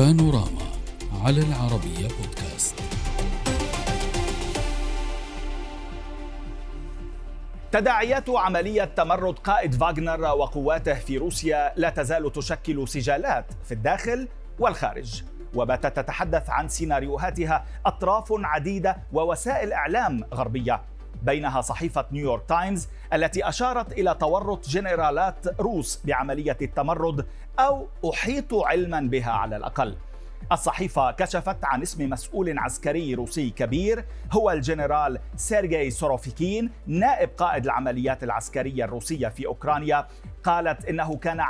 بانوراما على العربية بودكاست. تداعيات عملية تمرد قائد فاغنر وقواته في روسيا لا تزال تشكل سجالات في الداخل والخارج، وباتت تتحدث عن سيناريوهاتها أطراف عديدة ووسائل إعلام غربية، بينها صحيفة نيويورك تايمز التي أشارت إلى تورط جنرالات روس بعملية التمرد أو أحيط علما بها على الأقل. الصحيفة كشفت عن اسم مسؤول عسكري روسي كبير هو الجنرال سيرغي سوروفيكين، نائب قائد العمليات العسكرية الروسية في أوكرانيا. قالت إنه كان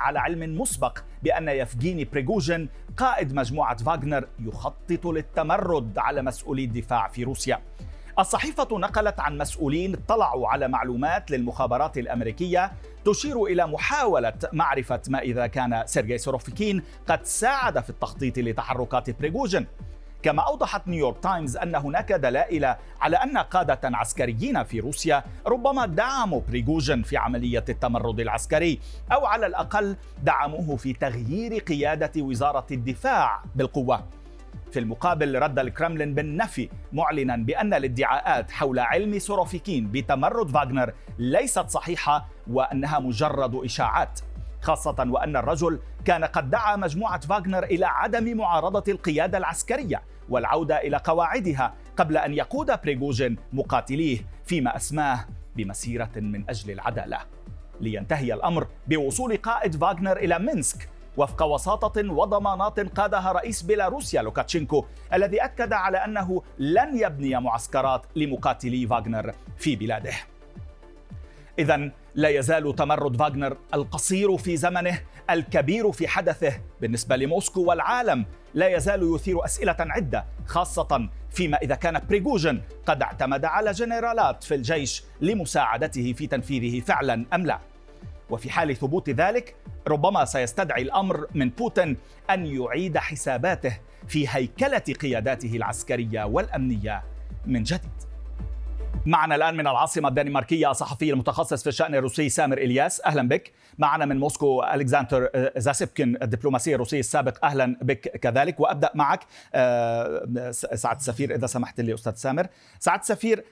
على علم مسبق بأن يفجيني بريغوجين قائد مجموعة فاغنر يخطط للتمرد على مسؤولي الدفاع في روسيا. الصحيفة نقلت عن مسؤولين اطلعوا على معلومات للمخابرات الأمريكية تشير إلى محاولة معرفة ما إذا كان سيرغي سوروفيكين قد ساعد في التخطيط لتحركات بريغوجين. كما أوضحت نيويورك تايمز أن هناك دلائل على أن قادة عسكريين في روسيا ربما دعموا بريغوجين في عملية التمرد العسكري، أو على الأقل دعموه في تغيير قيادة وزارة الدفاع بالقوة. في المقابل رد الكرملين بالنفي، معلنا بأن الادعاءات حول علم سوروفيكين بتمرد فاغنر ليست صحيحة وأنها مجرد إشاعات، خاصة وأن الرجل كان قد دعا مجموعة فاغنر إلى عدم معارضة القيادة العسكرية والعودة إلى قواعدها قبل أن يقود بريغوجين مقاتليه فيما أسماه بمسيرة من أجل العدالة، لينتهي الأمر بوصول قائد فاغنر إلى مينسك وفق وساطة وضمانات قادها رئيس بيلاروسيا لوكاشينكو، الذي أكد على أنه لن يبني معسكرات لمقاتلي فاغنر في بلاده. إذن لا يزال تمرد فاغنر القصير في زمنه الكبير في حدثه بالنسبة لموسكو والعالم لا يزال يثير أسئلة عدة، خاصة فيما إذا كان بريغوجين قد اعتمد على جنرالات في الجيش لمساعدته في تنفيذه فعلا أم لا. وفي حال ثبوت ذلك ربما سيستدعي الأمر من بوتين أن يعيد حساباته في هيكلة قياداته العسكرية والأمنية من جديد. معنا الآن من العاصمة الدنماركية الصحفي المتخصص في الشأن الروسي سامر إلياس، أهلا بك. معنا من موسكو ألكساندر زاسيبكين الدبلوماسي الروسي السابق، أهلا بك كذلك. وأبدأ معك سعادة السفير إذا سمحت لي أستاذ سامر. سعادة السفير،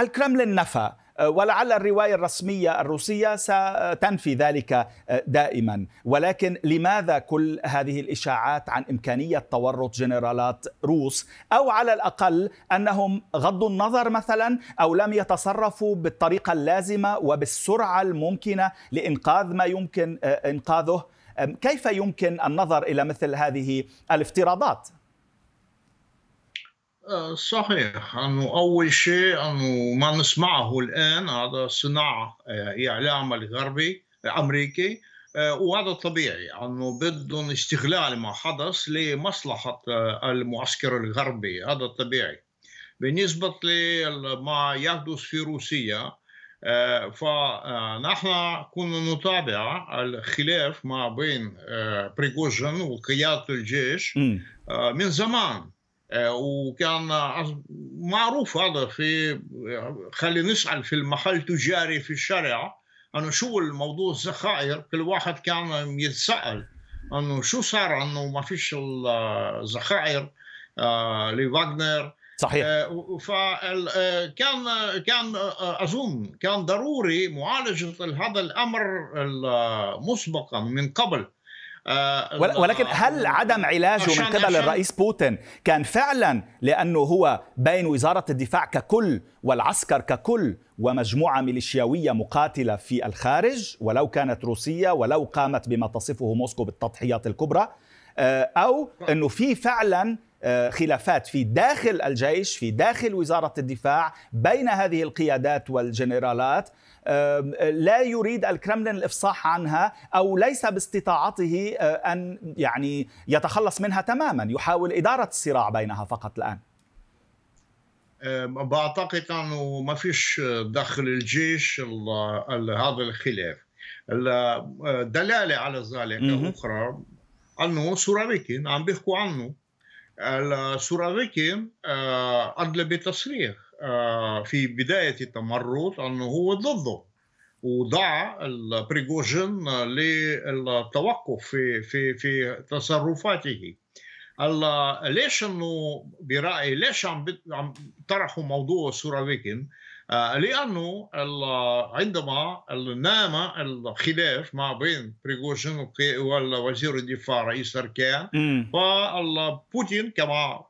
الكرملين نفى ولعل الرواية الرسمية الروسية ستنفي ذلك دائما، ولكن لماذا كل هذه الإشاعات عن إمكانية تورط جنرالات روس، أو على الأقل أنهم غضوا النظر مثلا أو لم يتصرفوا بالطريقة اللازمة وبالسرعة الممكنة لإنقاذ ما يمكن إنقاذه؟ كيف يمكن النظر إلى مثل هذه الافتراضات؟ صحيح أنه أول شيء أنه ما نسمعه الآن هذا صناعة إعلام الغربي الأمريكي، وهذا طبيعي أنه بدهم استغلال ما حدث لمصلحة المعسكر الغربي، هذا طبيعي. بالنسبة لما يحدث في روسيا فنحن كنا نتابع الخلاف ما بين بريغوجين وقيادة الجيش من زمان، وكان معروف هذا في خلينا نسأل في المحل تجاري في الشارع أنه شو الموضوع الذخائر، كل واحد كان يتسأل أنه شو صار أنه ما فيش الذخائر لفاغنر. صحيح. فكان أظن كان ضروري معالجة هذا الأمر مسبقا من قبل، ولكن هل عدم علاجه من قبل الرئيس بوتين كان فعلا لأنه هو بين وزارة الدفاع ككل والعسكر ككل ومجموعة ميليشياوية مقاتلة في الخارج ولو كانت روسية ولو قامت بما تصفه موسكو بالتضحيات الكبرى، أو أنه في فعلا خلافات في داخل الجيش في داخل وزارة الدفاع بين هذه القيادات والجنرالات لا يريد الكرملين الإفصاح عنها أو ليس باستطاعته أن يعني يتخلص منها تماما، يحاول إدارة الصراع بينها فقط الآن؟ بعتقد أنه ما فيش داخل الجيش هذا الخلاف. الدلالة على ذلك أخرى أنه سوروفيكين عم بيحكوا عنه. سوروفيكين أدلى بتصريح في بداية التمرد أنه هو ضده، ودعا بريغوجين للتوقف في تصرفاته. ليش انه برأيي ليش عم طرحوا موضوع سوروفيكين؟ لانه عندما نام الخلاف ما بين بريغوجين ووزير الدفاع رئيس أركان، فبوتين كما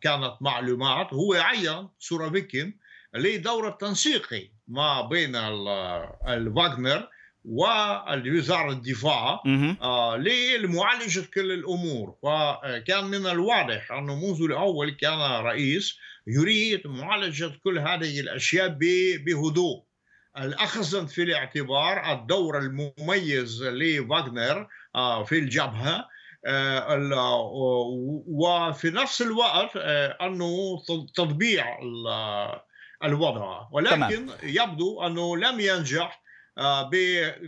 كانت معلومات هو عين سوروفيكين لدور التنسيقي ما بين الفاغنر والوزارة الدفاع لمعالجة كل الأمور. وكان من الواضح أنه منذ الأول كان رئيس يريد معالجة كل هذه الأشياء بهدوء، أخذا في الاعتبار الدور المميز لفاغنر في الجبهة، وفي نفس الوقت أنه تطبيع الوضع. ولكن يبدو أنه لم ينجح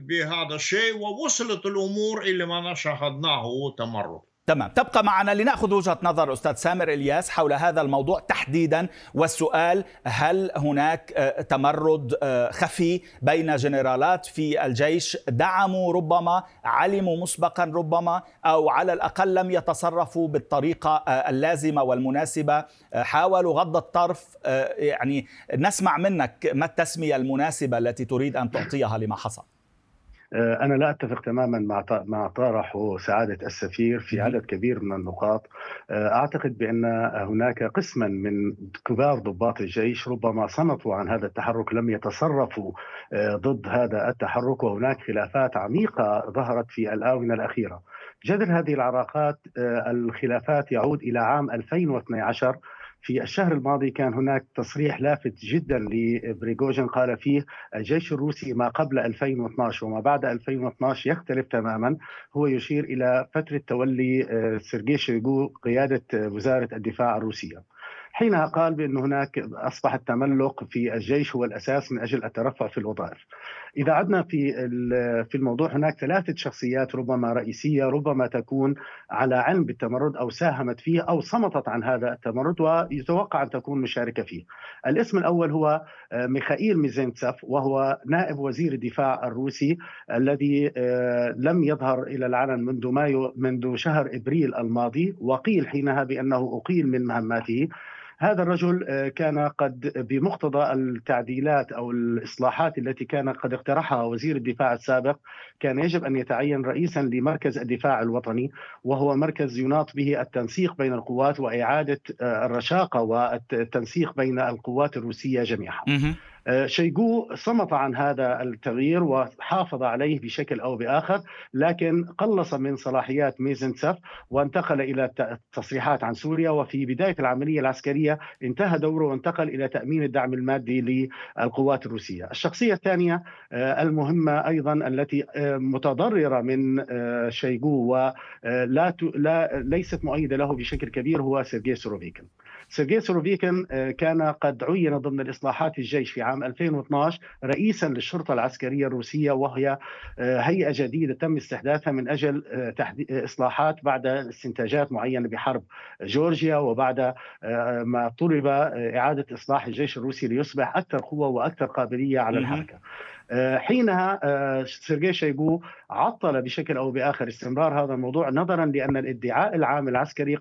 بهذا الشيء، ووصلت الأمور إلى ما شاهدناه تمرد. تمام، تبقى معنا لنأخذ وجهة نظر أستاذ سامر إلياس حول هذا الموضوع تحديدا، والسؤال هل هناك تمرد خفي بين جنرالات في الجيش دعموا ربما، علموا مسبقا ربما، أو على الأقل لم يتصرفوا بالطريقة اللازمة والمناسبة، حاولوا غض الطرف؟ يعني نسمع منك ما التسمية المناسبة التي تريد أن تعطيها لما حصل. أنا لا أتفق تماما مع طرحه سعادة السفير في عدد كبير من النقاط. أعتقد بأن هناك قسما من كبار ضباط الجيش ربما صمتوا عن هذا التحرك، لم يتصرفوا ضد هذا التحرك، وهناك خلافات عميقة ظهرت في الآونة الأخيرة. جذر هذه العراقات الخلافات يعود إلى عام 2012. في الشهر الماضي كان هناك تصريح لافت جدا لبريغوجين قال فيه الجيش الروسي ما قبل 2012 وما بعد 2012 يختلف تماما. هو يشير إلى فترة تولي سيرغي شويغو قيادة وزارة الدفاع الروسية، حينها قال بأن هناك أصبح التملق في الجيش هو الأساس من أجل الترفع في الوظائف. إذا عدنا في الموضوع هناك ثلاثة شخصيات ربما رئيسية ربما تكون على علم بالتمرد أو ساهمت فيه أو صمتت عن هذا التمرد ويتوقع أن تكون مشاركة فيه. الاسم الأول هو ميخائيل ميزنتسيف، وهو نائب وزير الدفاع الروسي الذي لم يظهر إلى العلن منذ شهر إبريل الماضي، وقيل حينها بأنه أقيل من مهماته. هذا الرجل كان قد بمقتضى التعديلات أو الإصلاحات التي كان قد اقترحها وزير الدفاع السابق كان يجب أن يتعين رئيسا لمركز الدفاع الوطني، وهو مركز يناط به التنسيق بين القوات وإعادة الرشاقة والتنسيق بين القوات الروسية جميعها. شيغو صمت عن هذا التغيير وحافظ عليه بشكل أو بآخر، لكن قلص من صلاحيات ميزنتسيف وانتقل إلى التصريحات عن سوريا، وفي بداية العملية العسكرية انتهى دوره وانتقل إلى تأمين الدعم المادي للقوات الروسية. الشخصية الثانية المهمة أيضا التي متضررة من شيغو ولا ليست مؤيدة له بشكل كبير هو سيرغي سوروفيكين. سيرغي سوروفيكين كان قد عين ضمن الإصلاحات الجيش في عام 2012 رئيسا للشرطة العسكرية الروسية، وهي هيئة جديدة تم استحداثها من أجل إصلاحات بعد استنتاجات معينة بحرب جورجيا، وبعد ما طلب إعادة إصلاح الجيش الروسي ليصبح أكثر قوة وأكثر قابلية على الحركة. حينها سيرغي شويغو عطل بشكل أو بآخر استمرار هذا الموضوع، نظرا لأن الادعاء العام العسكري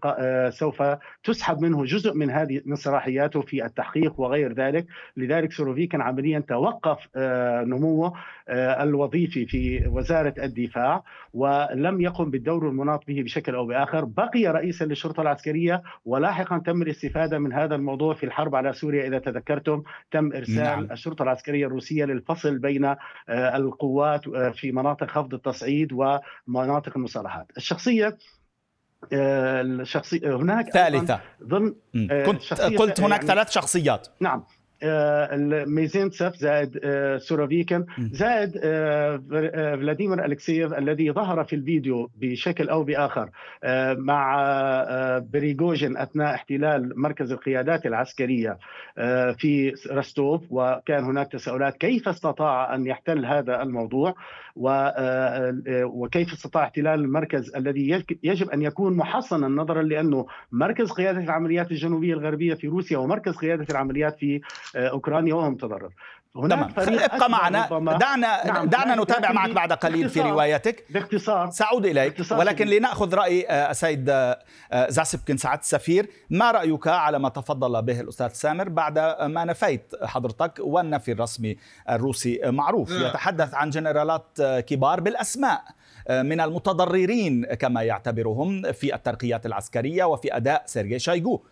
سوف تسحب منه جزء من هذه صلاحياته في التحقيق وغير ذلك. لذلك سوروفيكين عمليا توقف نموه الوظيفي في وزارة الدفاع ولم يقم بالدور المناط به بشكل أو بآخر، بقي رئيسا للشرطة العسكرية، ولاحقا تم الاستفادة من هذا الموضوع في الحرب على سوريا. إذا تذكرتم تم إرسال الشرطة العسكرية الروسية للفصل بين القوات في مناطق خفض التصعيد ومناطق المصالحات. الشخصية هناك ثالثة ضمن قلت هناك ثلاث شخصيات. نعم، ميزنتسيف زائد سوروفيكين زائد فلاديمير أليكسيف الذي ظهر في الفيديو بشكل أو بآخر مع بريغوجين أثناء احتلال مركز القيادات العسكرية في رستوف، وكان هناك تساؤلات كيف استطاع أن يحتل هذا الموضوع وكيف استطاع احتلال المركز الذي يجب أن يكون محصنا، نظرا لأنه مركز قيادة العمليات الجنوبية الغربية في روسيا ومركز قيادة العمليات في أوكرانيا وهم تضرر. تمام. ابقى معنا. دعنا نعم. دعنا نتابع معك بعد قليل في روايتك. باختصار سأعود إليك، ولكن لنأخذ رأي السيد زاسيبكين سعادة السفير. ما رأيك على ما تفضل به الأستاذ سامر بعد ما نفيت حضرتك والنفي الرسمي الروسي معروف يتحدث عن جنرالات كبار بالأسماء من المتضررين كما يعتبرهم في الترقيات العسكرية وفي أداء سيرغي شويغو؟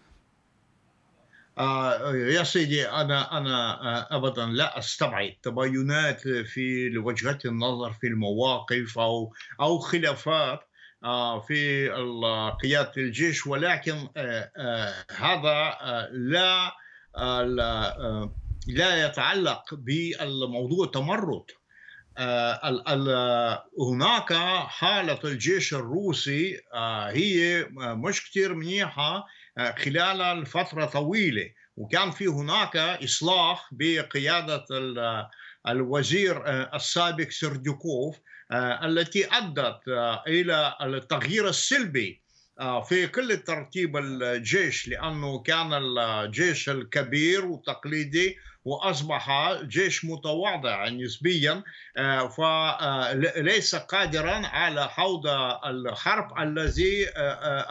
يا سيدي، أنا أبدا لا أستبعد تباينات في وجهات النظر في المواقف أو خلافات في قيادة الجيش، ولكن هذا لا يتعلق بالموضوع التمرد. هناك حالة الجيش الروسي هي مش كتير منيحة خلال فترة طويلة، وكان في هناك إصلاح بقيادة الوزير السابق سيرديوكوف التي أدت إلى التغيير السلبي في كل ترتيب الجيش، لأنه كان الجيش الكبير والتقليدي وأصبح جيش متواضع نسبيا، فليس قادرا على خوض الحرب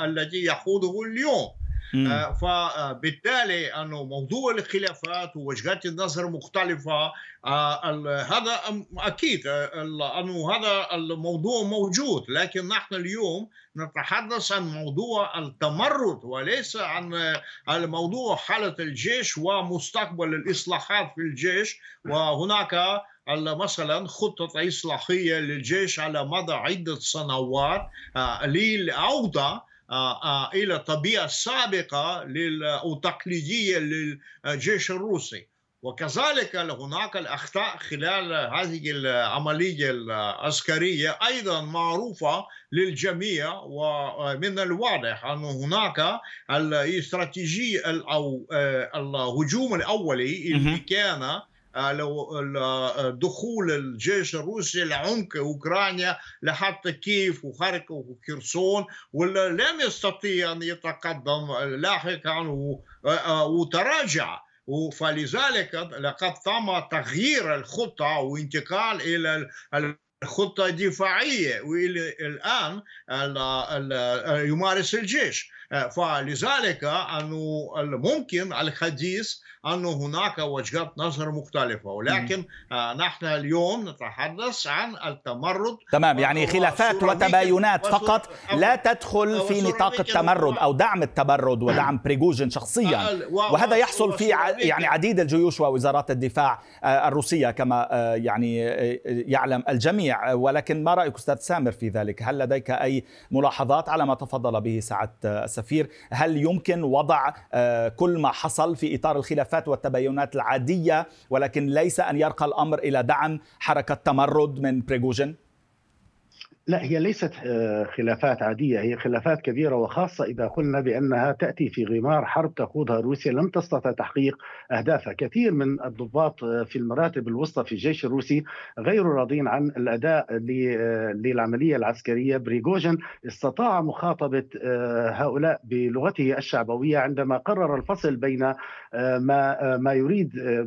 الذي يخوضه اليوم. فبالتالي أنه موضوع الخلافات ووجهات النظر مختلفة، هذا أكيد أنه هذا الموضوع موجود، لكن نحن اليوم نتحدث عن موضوع التمرد وليس عن الموضوع حالة الجيش ومستقبل الإصلاحات في الجيش. وهناك مثلا خطة إصلاحية للجيش على مدى عدة سنوات للعودة إلى الطبيعة السابقة أو تقليدية للجيش الروسي. وكذلك هناك الأخطاء خلال هذه العملية العسكرية أيضا معروفة للجميع، ومن الواضح أن هناك الاستراتيجية أو الهجوم الأولي اللي كان دخول الجيش الروسي لعمق أوكرانيا لحتى كييف وخاركوف وخيرسون، ولا لم يستطيع أن يتقدم لاحقا وتراجع. فلذلك لقد تم تغيير الخطة وانتقال إلى الخطة الدفاعية والآن يمارس الجيش. فلذلك أنه ممكن الحديث أن هناك وجهات نظر مختلفة، ولكن نحن اليوم نتحدث عن التمرد. تمام، يعني خلافات وتباينات فقط لا تدخل في نطاق التمرد أو دعم التمرد ودعم بريغوجين شخصيا، وهذا يحصل في يعني عديد الجيوش ووزارات الدفاع الروسية كما يعني يعلم الجميع. ولكن ما رأيك أستاذ سامر في ذلك؟ هل لديك أي ملاحظات على ما تفضل به سعادة السفير؟ هل يمكن وضع كل ما حصل في إطار الخلافات والتباينات العادية، ولكن ليس أن يرقى الأمر إلى دعم حركة تمرد من بريغوجين؟ لا، هي ليست خلافات عادية، هي خلافات كبيرة، وخاصة إذا قلنا بأنها تأتي في غمار حرب تخوضها روسيا لم تستطع تحقيق أهدافها. كثير من الضباط في المراتب الوسطى في الجيش الروسي غير راضين عن الأداء للعملية العسكرية. بريغوجين استطاع مخاطبة هؤلاء بلغته الشعبوية عندما قرر الفصل بين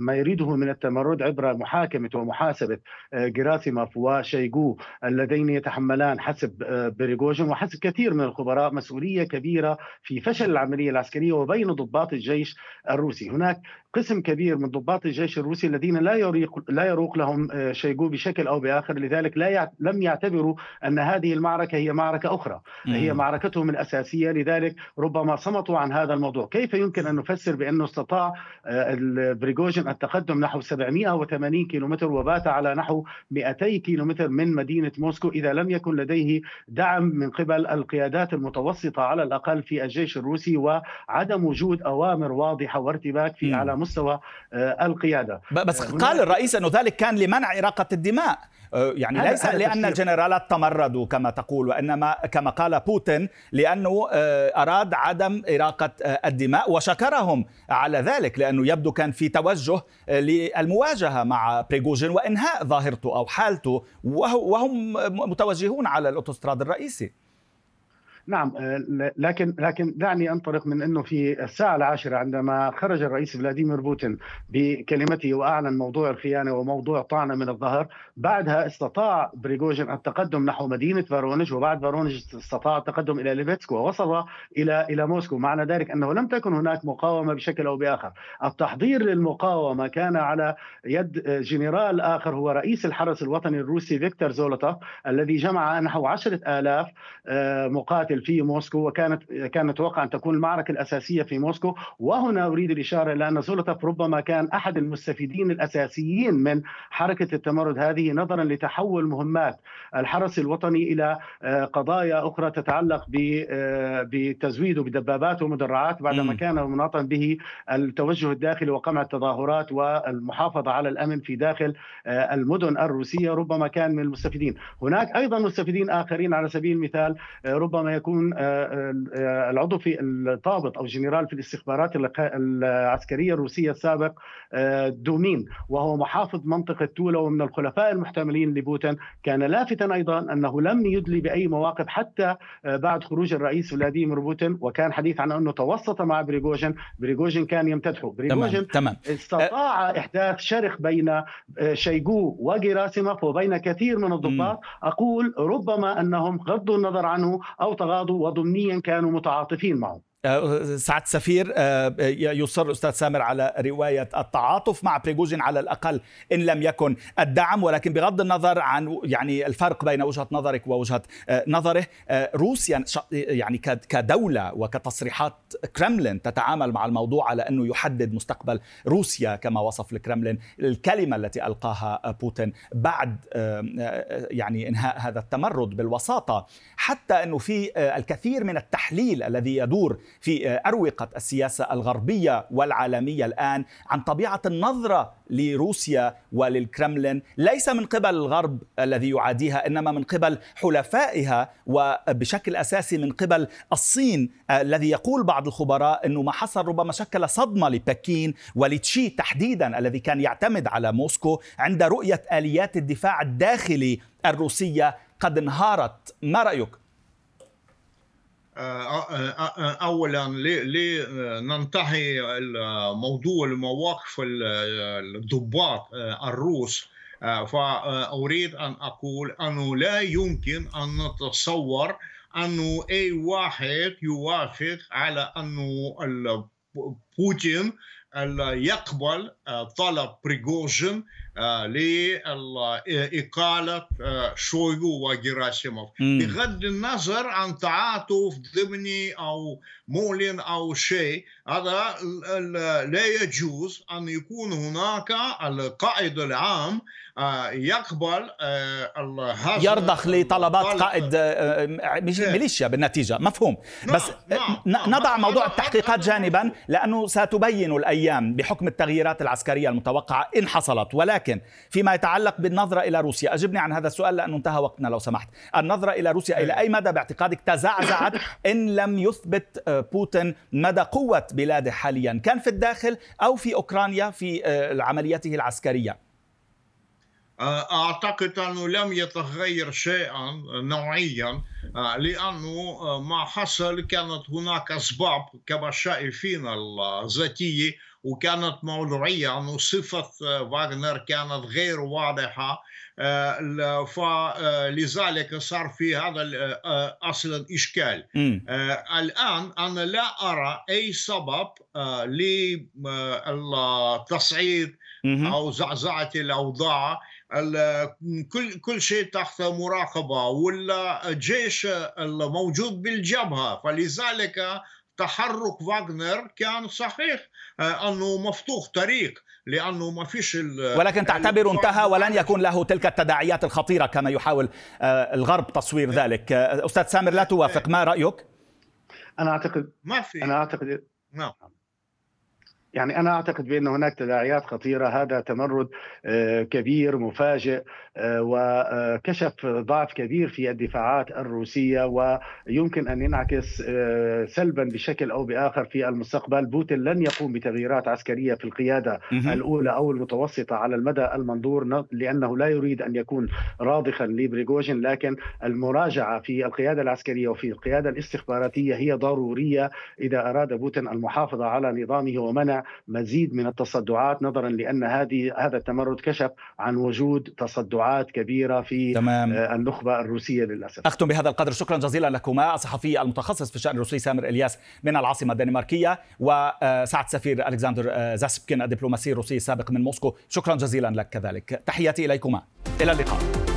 ما يريده من التمرد عبر محاكمة ومحاسبة غيراسيموف وشويغو اللذين يتحملون حسب بريغوجين وحسب كثير من الخبراء مسؤولية كبيرة في فشل العملية العسكرية وبين ضباط الجيش الروسي. هناك قسم كبير من ضباط الجيش الروسي الذين لا يروق لهم شويغو بشكل أو بآخر، لذلك لم يعتبروا أن هذه المعركة هي معركة أخرى، هي معركتهم الأساسية، لذلك ربما صمتوا عن هذا الموضوع. كيف يمكن أن نفسر بأنه استطاع بريغوجين التقدم نحو 780 كيلومتر وبات على نحو 200 كيلومتر من مدينة موسكو إذا لم يكن لديه دعم من قبل القيادات المتوسطة على الأقل في الجيش الروسي وعدم وجود أوامر واضحة وارتباك في على مستوى القيادة؟ بس قال الرئيس أنه ذلك كان لمنع إراقة الدماء، يعني ليس لأن الجنرالات تمردوا كما تقول، وإنما كما قال بوتين لأنه أراد عدم إراقة الدماء، وشكرهم على ذلك لأنه يبدو كان في توجه للمواجهة مع بريغوجين وإنهاء ظاهرته أو حالته، وهم متوجهون على الأوتوستراد الرئيسي. نعم، لكن دعني أنطلق من أنه في الساعة 10 عندما خرج الرئيس فلاديمير بوتين بكلمته وأعلن موضوع الخيانة وموضوع طعنة من الظهر، بعدها استطاع بريغوجين التقدم نحو مدينة فارونج، وبعد فارونج استطاع التقدم إلى ليبيتسك ووصل إلى موسكو. معنى ذلك أنه لم تكن هناك مقاومة بشكل أو بآخر. التحضير للمقاومة كان على يد جنرال آخر هو رئيس الحرس الوطني الروسي فيكتور زولتا، الذي جمع نحو 10,000 مقاتل في موسكو، وكانت يتوقع أن تكون المعركة الأساسية في موسكو. وهنا أريد الإشارة إلى أن زولتاف ربما كان أحد المستفيدين الأساسيين من حركة التمرد هذه، نظرا لتحول مهمات الحرس الوطني إلى قضايا أخرى تتعلق بتزويده بدبابات ومدرعات، بعدما كان مناطا به التوجه الداخلي وقمع التظاهرات والمحافظة على الأمن في داخل المدن الروسية. ربما كان من المستفيدين. هناك أيضا مستفيدين آخرين، على سبيل المثال ربما يكون العضو في الضابط أو جنرال في الاستخبارات العسكرية الروسية السابق دومين، وهو محافظ منطقة تولا ومن الخلفاء المحتملين لبوتين. كان لافتا أيضا أنه لم يدلي بأي مواقف حتى بعد خروج الرئيس فلاديمير بوتين، وكان حديث عن أنه توسط مع بريغوجين كان يمتدحه. بريغوجين استطاع إحداث شرخ بين شويغو وغيراسيموف وبين كثير من الضباط. أقول ربما أنهم غضوا النظر عنه أو تغاضوا، وضمنيا كانوا متعاطفين معه. سعد سفير، يصر أستاذ سامر على رواية التعاطف مع بريغوجين على الأقل إن لم يكن الدعم، ولكن بغض النظر عن يعني الفرق بين وجهة نظرك ووجهة نظره، روسيا يعني كدولة وكتصريحات كرملين تتعامل مع الموضوع على أنه يحدد مستقبل روسيا كما وصف الكرملين. الكلمة التي ألقاها بوتين بعد يعني إنهاء هذا التمرد بالوساطة، حتى أنه في الكثير من التحليل الذي يدور في أروقة السياسة الغربية والعالمية الآن عن طبيعة النظرة لروسيا وللكرملين، ليس من قبل الغرب الذي يعاديها، إنما من قبل حلفائها، وبشكل أساسي من قبل الصين، الذي يقول بعض الخبراء أنه ما حصل ربما شكل صدمة لبكين ولتشي تحديدا، الذي كان يعتمد على موسكو عند رؤية آليات الدفاع الداخلي الروسية قد انهارت. ما رأيك؟ أولا لننتهي موضوع المواقف الضباط الروس، فأريد أن أقول أنه لا يمكن أن نتصور أنه أي واحد يوافق على أنه بوتين يقبل طلب بريغوجين لإقالة شويغو وغيراسيموف، بغض النظر عن تعاطف ضمني أو معلن أو شيء. هذا لا يجوز أن يكون هناك القائد العام يقبل يرضخ لطلبات قائد ميليشيا بالنتيجة. مفهوم. بس نضع موضوع التحقيقات جانبا، لأنه ستبين الأيام بحكم التغييرات العسكرية المتوقعة إن حصلت. ولكن فيما يتعلق بالنظرة إلى روسيا، أجبني عن هذا السؤال لأنه انتهى وقتنا لو سمحت. النظرة إلى روسيا إلى أي مدى باعتقادك تزعزعت إن لم يثبت بوتين مدى قوة بلاده حاليا، كان في الداخل أو في أوكرانيا في عملياته العسكرية؟ أعتقد أنه لم يتغير شيئا نوعيا، لأنه ما حصل كانت هناك أسباب كما شايفين الذاتية، وكانت موضوعية، أنه صفة فاغنر كانت غير واضحة، فلذلك صار في هذا أصلا إشكال. الآن أنا لا أرى أي سبب لتصعيد أو زعزعة الأوضاع. كل شيء تحت مراقبة، ولا جيش الموجود بالجبهة، فلذلك تحرك فاغنر كان صحيح أنه مفتوح طريق، لأنه ما فيش ولكن تعتبر انتهى ولن يكون له تلك التداعيات الخطيرة كما يحاول الغرب تصوير ذلك. أستاذ سامر لا توافق، ما رأيك؟ أنا أعتقد ما في. أنا أعتقد نعم يعني أنا أعتقد بأن هناك تداعيات خطيرة. هذا تمرد كبير مفاجئ وكشف ضعف كبير في الدفاعات الروسية، ويمكن أن ينعكس سلبا بشكل أو بآخر في المستقبل. بوتين لن يقوم بتغييرات عسكرية في القيادة الأولى أو المتوسطة على المدى المنظور، لأنه لا يريد أن يكون راضخا لبريغوجين، لكن المراجعة في القيادة العسكرية وفي القيادة الاستخباراتية هي ضرورية إذا أراد بوتين المحافظة على نظامه ومنع مزيد من التصدعات، نظرا لأن هذا التمرد كشف عن وجود تصدعات كبيرة في النخبة الروسية للأسف. أختم بهذا القدر، شكرا جزيلا لكما، الصحفي المتخصص في الشأن الروسي سامر إلياس من العاصمة الدنماركية، وسعد سفير ألكساندر زاسيبكين الدبلوماسي الروسي السابق من موسكو، شكرا جزيلا لك كذلك، تحياتي إليكما، إلى اللقاء.